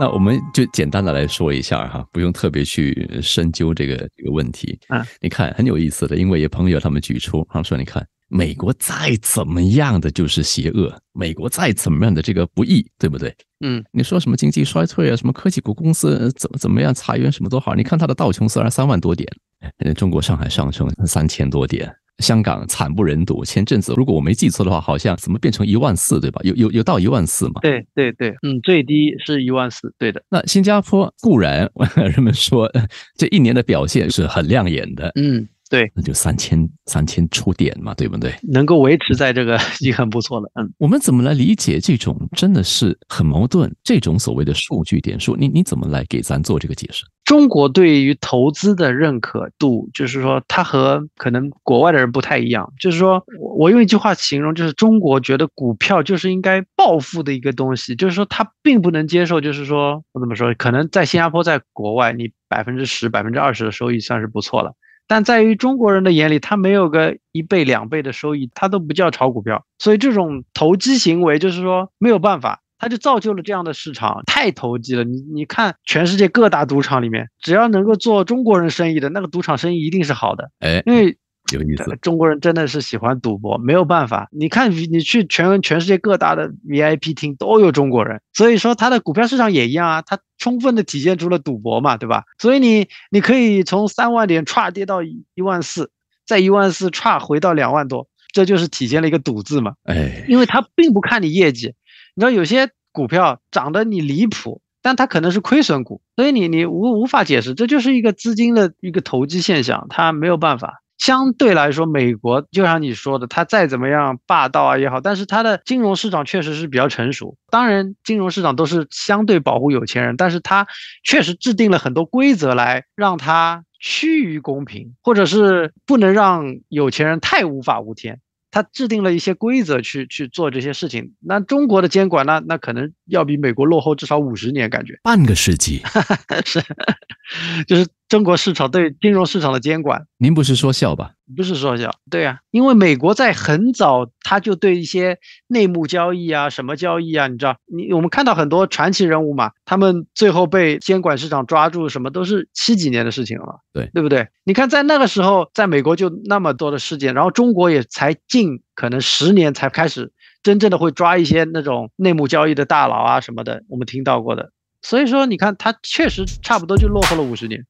那我们就简单的来说一下哈，不用特别去深究这个问题。啊，你看很有意思的，因为有朋友他们举出，他们说你看美国再怎么样的就是邪恶，美国再怎么样的这个不义，对不对？嗯，你说什么经济衰退啊，什么科技股公司怎么样裁员什么都好，你看他的道琼斯23万多点，中国上海上升3000多点。香港惨不忍睹，前阵子如果我没记错的话，好像怎么变成14000，对吧？有到14000嘛？对对对，嗯，最低是14000，对的。那新加坡固然人们说这一年的表现是很亮眼的，嗯，对，那就3000出点嘛，对不对？能够维持在这个已经很不错了，嗯。我们怎么来理解这种真的是很矛盾，这种所谓的数据点数，你怎么来给咱做这个解释？中国对于投资的认可度，就是说它和可能国外的人不太一样。就是说我用一句话形容，就是中国觉得股票就是应该暴富的一个东西，就是说它并不能接受，就是说我怎么说，可能在新加坡在国外你 10%、20% 的收益算是不错了。但在于中国人的眼里，他没有个1倍、2倍的收益，他都不叫炒股票。所以这种投机行为就是说没有办法。它就造就了这样的市场，太投机了。你看，全世界各大赌场里面，只要能够做中国人生意的，那个赌场生意一定是好的。哎，因为有意思，中国人真的是喜欢赌博，没有办法。你看，你去全世界各大的 VIP 厅都有中国人，所以说它的股票市场也一样啊，它充分的体现出了赌博嘛，对吧？所以你可以从3万点歘跌到14000，再14000歘回到2万多，这就是体现了一个赌字嘛。哎，因为它并不看你业绩。你知道有些股票涨得你离谱，但它可能是亏损股，所以你无法解释，这就是一个资金的一个投机现象，它没有办法。相对来说，美国就像你说的，它再怎么样霸道啊也好，但是它的金融市场确实是比较成熟。当然，金融市场都是相对保护有钱人，但是它确实制定了很多规则来让它趋于公平，或者是不能让有钱人太无法无天。他制定了一些规则去做这些事情。那中国的监管呢，那可能要比美国落后至少50年，感觉半个世纪。是，就是中国市场对金融市场的监管。您不是说笑吧？不是说笑，对啊，因为美国在很早他就对一些内幕交易啊、什么交易啊，你知道，我们看到很多传奇人物嘛，他们最后被监管市场抓住，什么都是70几年的事情了，对不对？你看在那个时候，在美国就那么多的事件，然后中国也才近可能10年才开始真正的会抓一些那种内幕交易的大佬啊什么的，我们听到过的。所以说，你看他确实差不多就落后了50年。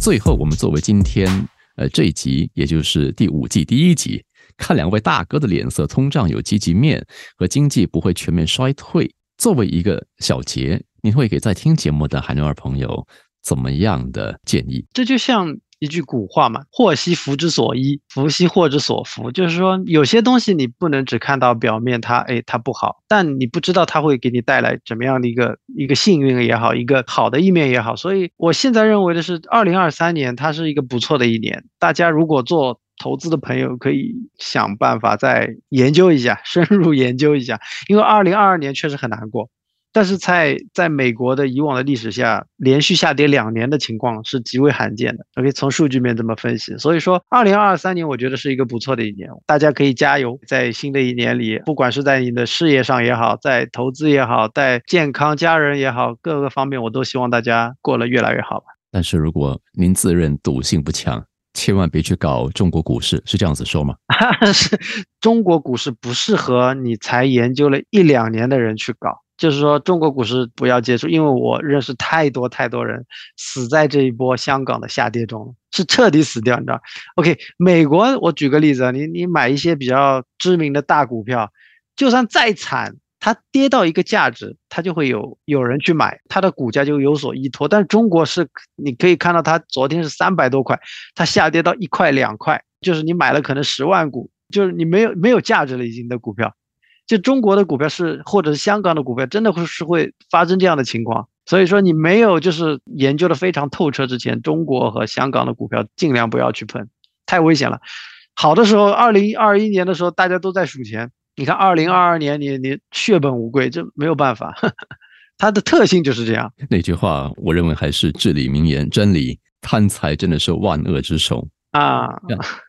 最后我们作为今天这一集，也就是第5季第1集，看两位大哥的脸色，通胀有积极面和经济不会全面衰退，作为一个小结，您会给在听节目的海内外朋友怎么样的建议？这就像一句古话嘛，祸兮福之所依，福兮祸之所伏，就是说有些东西你不能只看到表面它，它不好，但你不知道它会给你带来怎么样的一个幸运也好，一个好的一面也好。所以我现在认为的是2023年它是一个不错的一年，大家如果做投资的朋友可以想办法再研究一下，深入研究一下，因为2022年确实很难过。但是在美国的以往的历史下，连续下跌2年的情况是极为罕见的，可以从数据面这么分析。所以说2023年我觉得是一个不错的一年，大家可以加油，在新的一年里，不管是在你的事业上也好，在投资也好，在健康家人也好，各个方面我都希望大家过得越来越好吧。但是如果您自认赌性不强，千万别去搞中国股市，是这样子说吗？是，中国股市不适合你才研究了1-2年的人去搞，就是说中国股市不要接触，因为我认识太多人死在这一波香港的下跌中，是彻底死掉，你知道。 OK， 美国我举个例子，你买一些比较知名的大股票，就算再惨，它跌到一个价值，它就会有人去买，它的股价就有所依托。但中国是你可以看到，它昨天是300多块，它下跌到1块2块，就是你买了可能10万股，就是你没有价值了已经的股票。就中国的股票是，或者是香港的股票，真的是会发生这样的情况。所以说你没有就是研究的非常透彻之前，中国和香港的股票尽量不要去碰，太危险了。好的时候2021年的时候大家都在数钱，你看2022年你血本无归，这没有办法，呵呵，它的特性就是这样。那句话我认为还是至理名言，真理，贪财真的是万恶之首啊！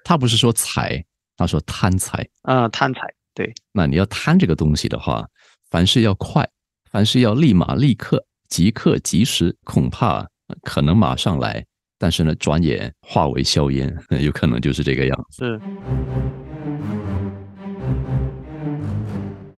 他不是说财，他说贪财啊，贪财。对，那你要贪这个东西的话，凡事要快，凡事要立马立刻即刻即时，恐怕可能马上来，但是呢转眼化为硝烟，有可能就是这个样子。是。